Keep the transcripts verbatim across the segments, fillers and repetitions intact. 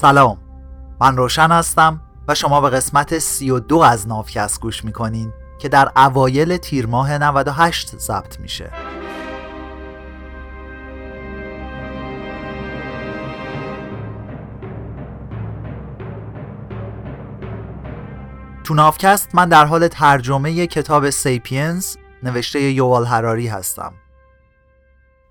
سلام، من روشن هستم و شما به قسمت سی و دو از ناوکست گوش میکنین که در اوایل تیر ماه نود و هشت ضبط میشه. تو ناوکست من در حال ترجمه کتاب سیپینز نوشته یووال هراری هستم.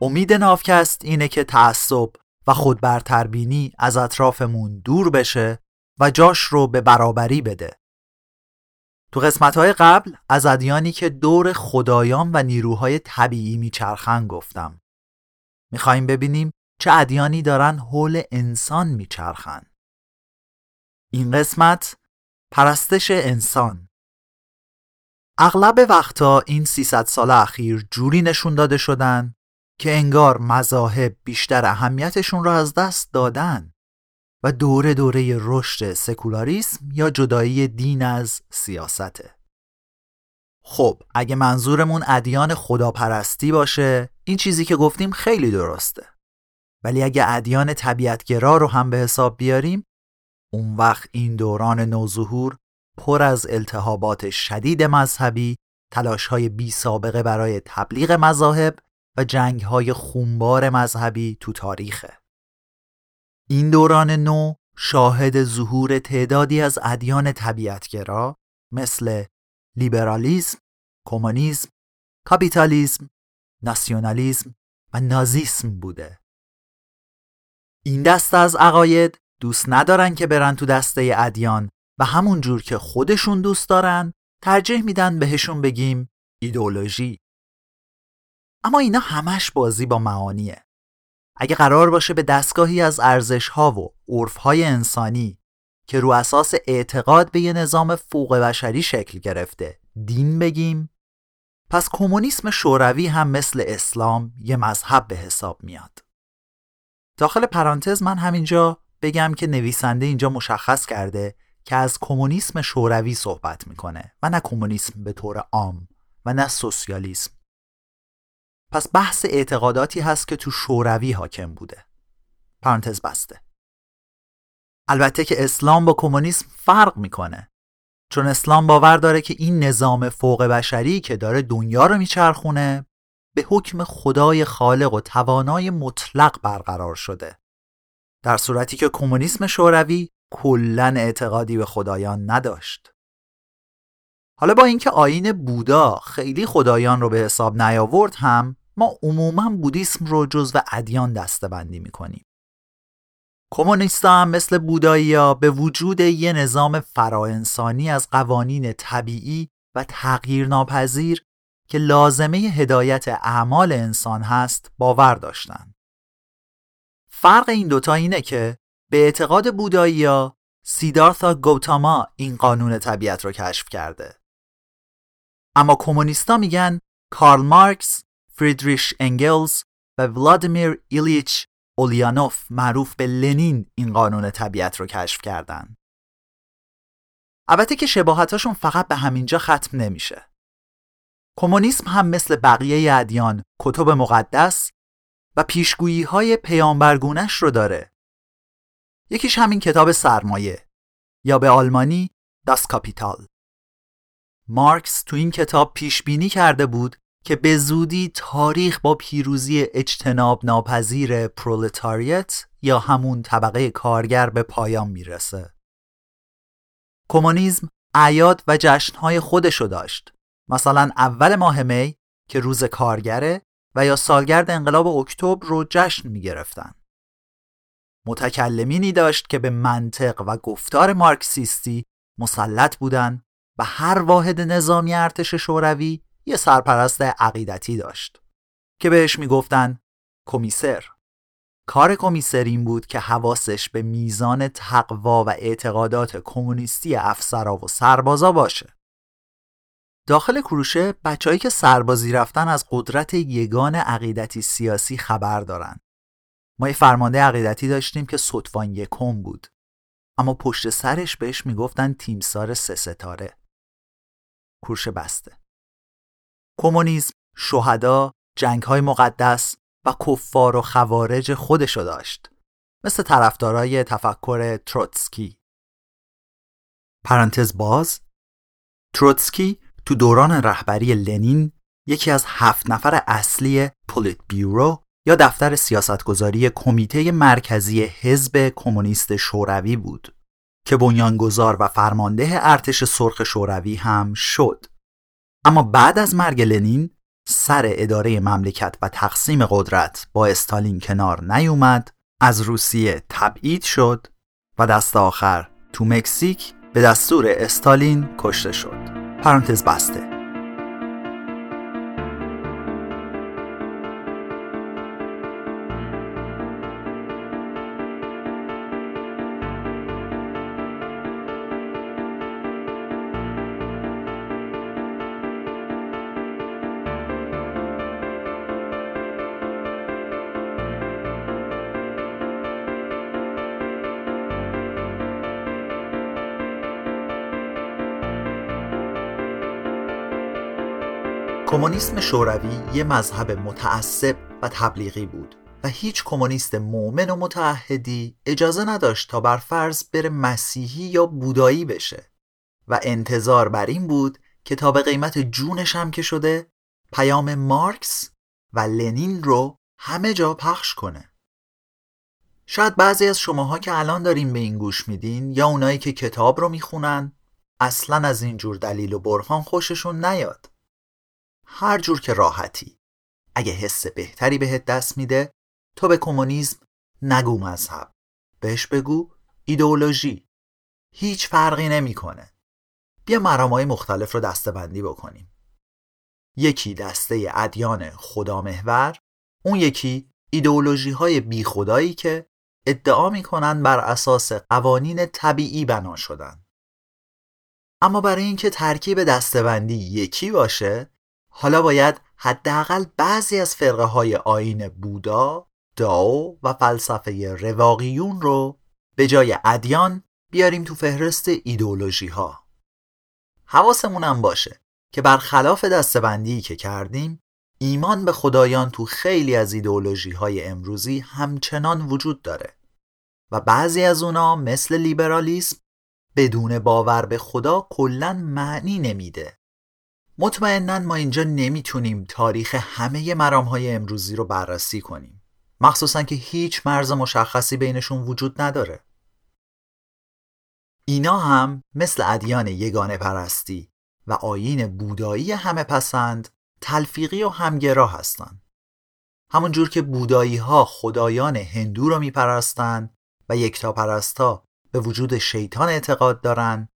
امید ناوکست اینه که تعصب و خودبرتربینی از اطرافمون دور بشه و جاش رو به برابری بده. تو قسمت‌های قبل از ادیانی که دور خدایان و نیروهای طبیعی میچرخن گفتم. میخوایم ببینیم چه ادیانی دارن حول انسان میچرخن. این قسمت پرستش انسان. اغلب وقتا این سیصد سال اخیر جوری نشون داده شدن که انگار مذاهب بیشتر اهمیتشون را از دست دادن و دوره دوره رشد سکولاریسم یا جدایی دین از سیاسته. خب اگه منظورمون ادیان خداپرستی باشه، این چیزی که گفتیم خیلی درسته، ولی اگه ادیان طبیعتگرا رو هم به حساب بیاریم، اون وقت این دوران نوظهور پر از التهابات شدید مذهبی، تلاش‌های بی سابقه برای تبلیغ مذاهب و جنگ‌های خونبار مذهبی تو تاریخه. این دوران نو شاهد ظهور تعدادی از ادیان طبیعتگرا مثل لیبرالیسم، کمونیسم، کاپیتالیسم، ناسیونالیسم و نازیسم بوده. این دسته از عقاید دوست ندارن که برن تو دسته ادیان و همون جور که خودشون دوست دارن ترجیح میدن بهشون بگیم ایدئولوژی. اما اینا همش بازی با معانیه. اگه قرار باشه به دستگاهی از ارزش‌ها و عرف‌های انسانی که رو اساس اعتقاد به یه نظام فوق بشری شکل گرفته دین بگیم، پس کمونیسم شوروی هم مثل اسلام یه مذهب به حساب میاد. داخل پرانتز من همینجا بگم که نویسنده اینجا مشخص کرده که از کمونیسم شوروی صحبت میکنه و نه کمونیسم به طور عام و نه سوسیالیسم. پس بحث اعتقاداتی هست که تو شوروی حاکم بوده. پرانتز بسته. البته که اسلام با کمونیسم فرق میکنه، چون اسلام باور داره که این نظام فوق بشری که داره دنیا رو میچرخونه به حکم خدای خالق و توانای مطلق برقرار شده، در صورتی که کمونیسم شوروی کلاً اعتقادی به خدایان نداشت. حالا با اینکه آیین بودا خیلی خدایان رو به حساب نیاورد، هم ما عموماً بودیسم رو جزو ادیان دسته‌بندی می‌کنیم. کمونیستا هم مثل بودایی‌ها به وجود یه نظام فراانسانی از قوانین طبیعی و تغییرناپذیر که لازمه هدایت اعمال انسان هست باور داشتن. فرق این دوتا اینه که به اعتقاد بودایی‌ها سیدارتا گوتاما این قانون طبیعت رو کشف کرده، اما کمونیستا میگن کارل مارکس، فریدریش انگلز و ولادیمیر ایلیچ اولیانوف معروف به لنین این قانون طبیعت رو کشف کردن. البته که شباهتاشون فقط به همینجا ختم نمیشه. کمونیسم هم مثل بقیه ادیان کتب مقدس و پیشگویی‌های پیامبرگونش رو داره. یکیش همین کتاب سرمایه یا به آلمانی داس کاپیتال. مارکس تو این کتاب پیش بینی کرده بود که به زودی تاریخ با پیروزی اجتناب ناپذیر پرولتاریت یا همون طبقه کارگر به پایان میرسه. کمونیسم اعیاد و جشنهای خودشو داشت، مثلا اول ماه می که روز کارگره و یا سالگرد انقلاب اکتبر رو جشن میگرفتن. متکلمینی داشت که به منطق و گفتار مارکسیستی مسلط بودند و هر واحد نظامی ارتش شوروی یه سرپرست عقیدتی داشت که بهش میگفتن کمیسر. کار کمیسر این بود که حواسش به میزان تقوا و اعتقادات کمونیستی افسرا و سربازا باشه. داخل کروشه بچه‌ای که سربازی رفتن از قدرت یگان عقیدتی سیاسی خبر دارن. ما یه فرمانده عقیدتی داشتیم که سطفان یکم بود، اما پشت سرش بهش میگفتن تیمسار سه ستاره. کورش بسته. کمونیسم شهدا، جنگ‌های مقدس و کفار و خوارج خودشو داشت مثل طرفدارای تفکر تروتسکی. پرانتز باز، تروتسکی تو دوران رهبری لنین یکی از هفت نفر اصلی پولیت بیورو یا دفتر سیاستگذاری کمیته مرکزی حزب کمونیست شوروی بود که بنیانگذار و فرمانده ارتش سرخ شوروی هم شد. اما بعد از مرگ لنین سر اداره مملکت و تقسیم قدرت با استالین کنار نیومد، از روسیه تبعید شد و دست آخر تو مکزیک به دستور استالین کشته شد. پرانتز بسته. کمونیسم شوروی یه مذهب متعصب و تبلیغی بود و هیچ کمونیست مؤمن و متعهدی اجازه نداشت تا بر فرض بره مسیحی یا بودایی بشه و انتظار بر این بود که تا به قیمت جونش هم که شده پیام مارکس و لنین رو همه جا پخش کنه. شاید بعضی از شماها که الان دارین به این گوش میدین یا اونایی که کتاب رو میخونن اصلاً از این جور دلیل و برهان خوششون نیاد. هر جور که راحتی، اگه حس بهتری بهت دست میده تو به کمونیسم نگو مذهب، بهش بگو ایدئولوژی. هیچ فرقی نمیکنه. بیا مرامهای مختلف رو دسته‌بندی بکنیم. یکی دسته ادیان خدامحور، اون یکی ایدئولوژی‌های بیخدایی که ادعا میکنن بر اساس قوانین طبیعی بنا شدن. اما برای اینکه ترکیب دسته‌بندی یکی باشه، حالا باید حداقل بعضی از فرقه های آیین بودا، داو و فلسفه رواقیون رو به جای ادیان بیاریم تو فهرست ایدئولوژی ها. حواسمون هم باشه که برخلاف دسته‌بندی که کردیم، ایمان به خدایان تو خیلی از ایدئولوژی های امروزی همچنان وجود داره و بعضی از اونا مثل لیبرالیسم بدون باور به خدا کلاً معنی نمیده. مطمئناً ما اینجا نمیتونیم تاریخ همه مرامهای امروزی رو بررسی کنیم، مخصوصاً که هیچ مرز مشخصی بینشون وجود نداره. اینا هم مثل ادیان یگانه پرستی و آیین بودایی همه پسند تلفیقی و همگرا هستن. همونجور که بودایی ها خدایان هندو رو میپرستن و یکتا پرستا به وجود شیطان اعتقاد دارن،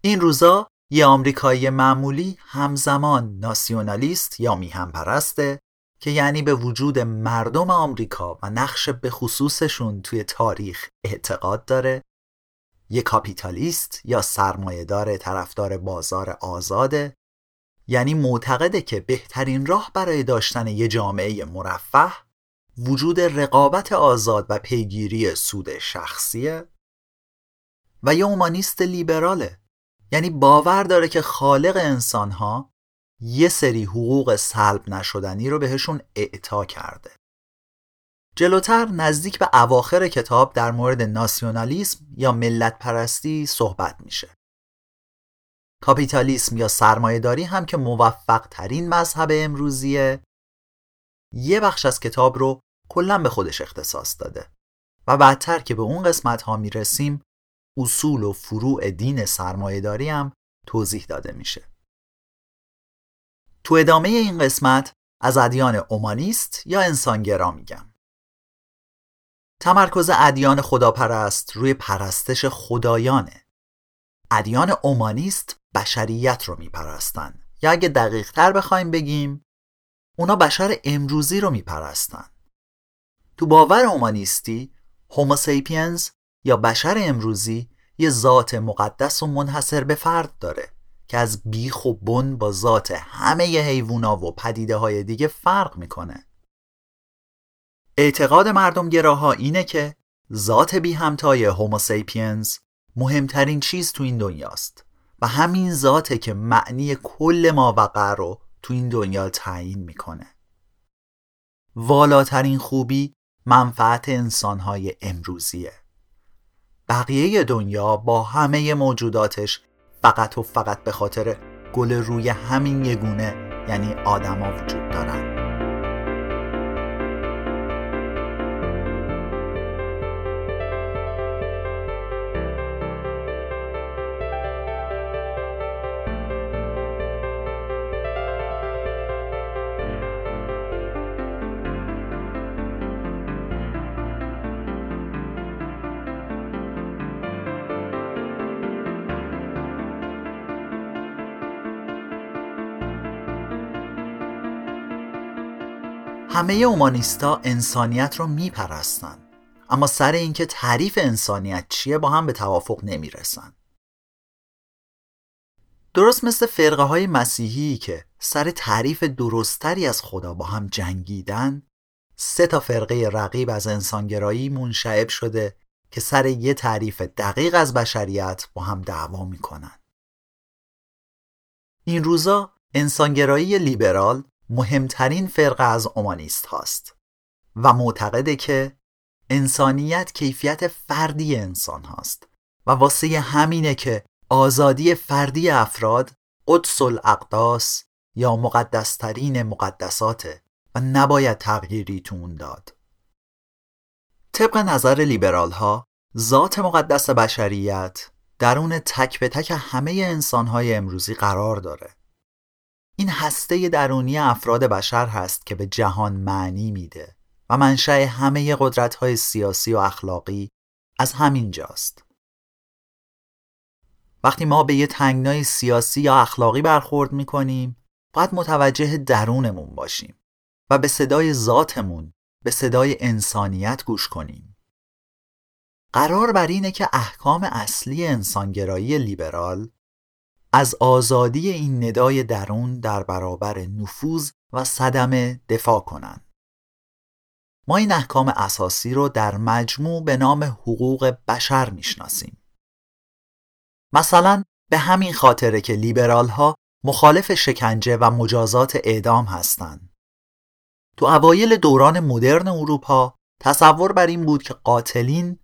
این روزا یه آمریکایی معمولی همزمان ناسیونالیست یا میهم پرسته، که یعنی به وجود مردم آمریکا و نقش به خصوصشون توی تاریخ اعتقاد داره، یه کاپیتالیست یا سرمایه‌دار طرفدار بازار آزاده، یعنی معتقده که بهترین راه برای داشتن یه جامعه مرفه وجود رقابت آزاد و پیگیری سود شخصیه، و یه اومانیست لیبراله، یعنی باور داره که خالق انسان‌ها یه سری حقوق سلب نشدنی رو بهشون اعطا کرده. جلوتر نزدیک به اواخر کتاب در مورد ناسیونالیسم یا ملت پرستی صحبت میشه. کاپیتالیسم یا سرمایه‌داری هم که موفق ترین مذهب امروزیه، یه بخش از کتاب رو کلاً به خودش اختصاص داده و بعدتر که به اون قسمت ها میرسیم اصول و فروع دین سرمایه‌داری هم توضیح داده میشه. تو ادامه این قسمت از ادیان اومانیست یا انسانگرا میگم. تمرکز ادیان خداپرست روی پرستش خدایانه. ادیان اومانیست بشریت رو میپرستن، یا اگه دقیق تر بخوایم بگیم اونا بشر امروزی رو میپرستن. تو باور اومانیستی هوموسیپینز یا بشر امروزی یه ذات مقدس و منحصر به فرد داره که از بیخ و بن با ذات همه ی حیوونا و پدیده های دیگه فرق میکنه. اعتقاد مردم گراها اینه که ذات بی همتای هوموسیپینز مهمترین چیز تو این دنیاست و همین ذاته که معنی کل ماوقع رو تو این دنیا تعیین میکنه. والاترین خوبی منفعت انسان‌های امروزیه. بقیه دنیا با همه موجوداتش فقط و فقط به خاطر گل روی همین یگونه، یعنی آدم‌ها وجود دارن. همه اومانیستا انسانیت رو میپرستن، اما سر اینکه تعریف انسانیت چیه با هم به توافق نمیرسن. درست مثل فرقه های مسیحی که سر تعریف درستری از خدا با هم جنگیدن، سه تا فرقه رقیب از انسانگرایی منشعب شده که سر یه تعریف دقیق از بشریت با هم دعوا میکنن. این روزا انسانگرایی لیبرال مهمترین فرقه از اومانیست هاست و معتقده که انسانیت کیفیت فردی انسان هاست و واسه همینه که آزادی فردی افراد قدس الاقداس یا مقدسترین مقدساته و نباید تغییری تو اون داد. طبق نظر لیبرال ها، ذات مقدس بشریت درون تک به تک همه انسان های امروزی قرار داره. این هسته درونی افراد بشر هست که به جهان معنی میده و منشأ همه قدرت‌های سیاسی و اخلاقی از همین جاست. وقتی ما به یه تنگنای سیاسی یا اخلاقی برخورد میکنیم، باید متوجه درونمون باشیم و به صدای ذاتمون، به صدای انسانیت گوش کنیم. قرار بر اینه که احکام اصلی انسانگرایی لیبرال از آزادی این ندای درون در برابر نفوذ و صدمه دفاع کنند. ما این احکام اساسی رو در مجموع به نام حقوق بشر میشناسیم. مثلا به همین خاطره که لیبرال ها مخالف شکنجه و مجازات اعدام هستند. تو اوایل دوران مدرن اروپا تصور بر این بود که قاتلین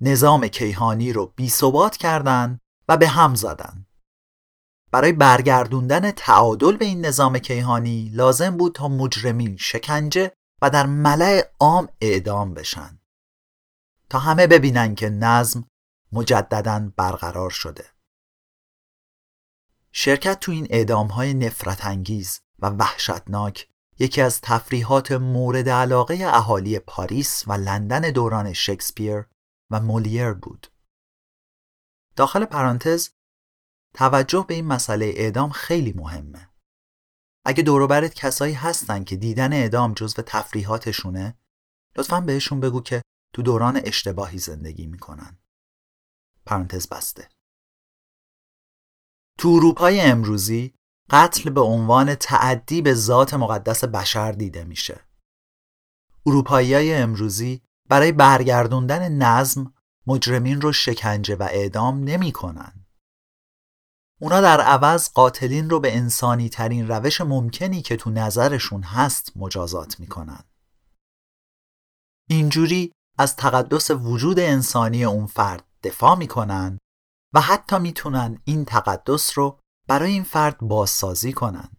نظام کیهانی رو بی‌ثبات کردن و به هم زدن. برای برگردوندن تعادل به این نظام کیهانی لازم بود تا مجرمین شکنجه و در ملأ عام اعدام بشن تا همه ببینن که نظم مجدداً برقرار شده. شرکت تو این اعدام‌های نفرت انگیز و وحشتناک یکی از تفریحات مورد علاقه اهالی پاریس و لندن دوران شکسپیر و مولیر بود. داخل پرانتز، توجه به این مسئله اعدام خیلی مهمه. اگه دوروبرت کسایی هستن که دیدن اعدام جزو تفریحاتشونه، لطفاً بهشون بگو که تو دوران اشتباهی زندگی میکنن. پرانتز بسته. تو اروپای امروزی قتل به عنوان تعدی به ذات مقدس بشر دیده میشه. اروپاییای امروزی برای برگردوندن نظم مجرمین رو شکنجه و اعدام نمیکنن. اونا در عوض قاتلین رو به انسانی ترین روش ممکنی که تو نظرشون هست مجازات میکنن. اینجوری از تقدس وجود انسانی اون فرد دفاع میکنن و حتی میتونن این تقدس رو برای این فرد بازسازی کنن.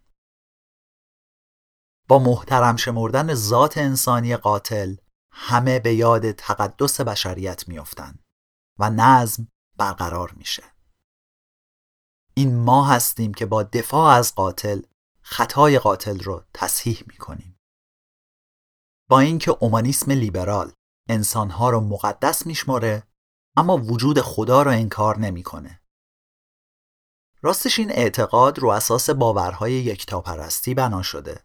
با محترم شمردن ذات انسانی قاتل، همه به یاد تقدس بشریت میافتن و نظم برقرار میشه. این ما هستیم که با دفاع از قاتل خطای قاتل رو تصحیح میکنیم. با اینکه اومانیسم لیبرال انسانها رو مقدس میشماره، اما وجود خدا رو انکار نمیکنه. راستش این اعتقاد رو اساس باورهای یکتاپرستی بنا شده.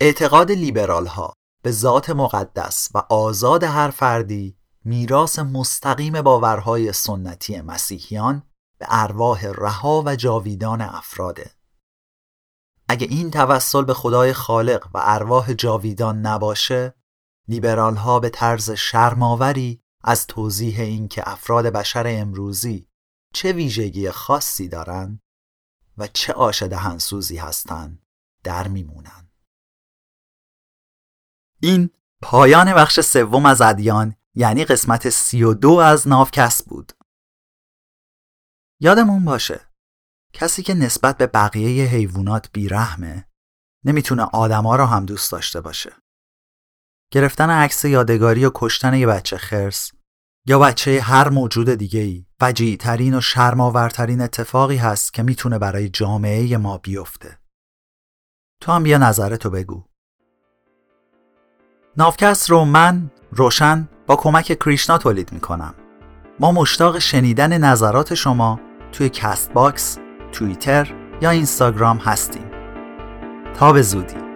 اعتقاد لیبرال ها به ذات مقدس و آزاد هر فردی میراث مستقیم باورهای سنتی مسیحیان به ارواح رها و جاویدان افراده. اگه این توسل به خدای خالق و ارواح جاویدان نباشه، لیبرال ها به طرز شرماوری از توضیح این که افراد بشر امروزی چه ویژگی خاصی دارن و چه آش دهنسوزی هستن در میمونن. این پایان بخش سوم از ادیان، یعنی قسمت سی و دو از ناوکست بود. یادمون باشه کسی که نسبت به بقیه حیوانات بیرحمه نمیتونه آدما رو هم دوست داشته باشه. گرفتن عکس یادگاری و کشتن یه بچه خرس یا بچه هر موجود دیگه‌ای فجیع‌ترین و شرم‌آورترین اتفاقی هست که میتونه برای جامعه ما بیفته. تو هم بیا نظرتو بگو. ناوکست رو من، روشن، با کمک کریشنا تولید میکنم. ما مشتاق شنیدن نظرات شما توی کست باکس، توییتر یا اینستاگرام هستیم. تا به زودی.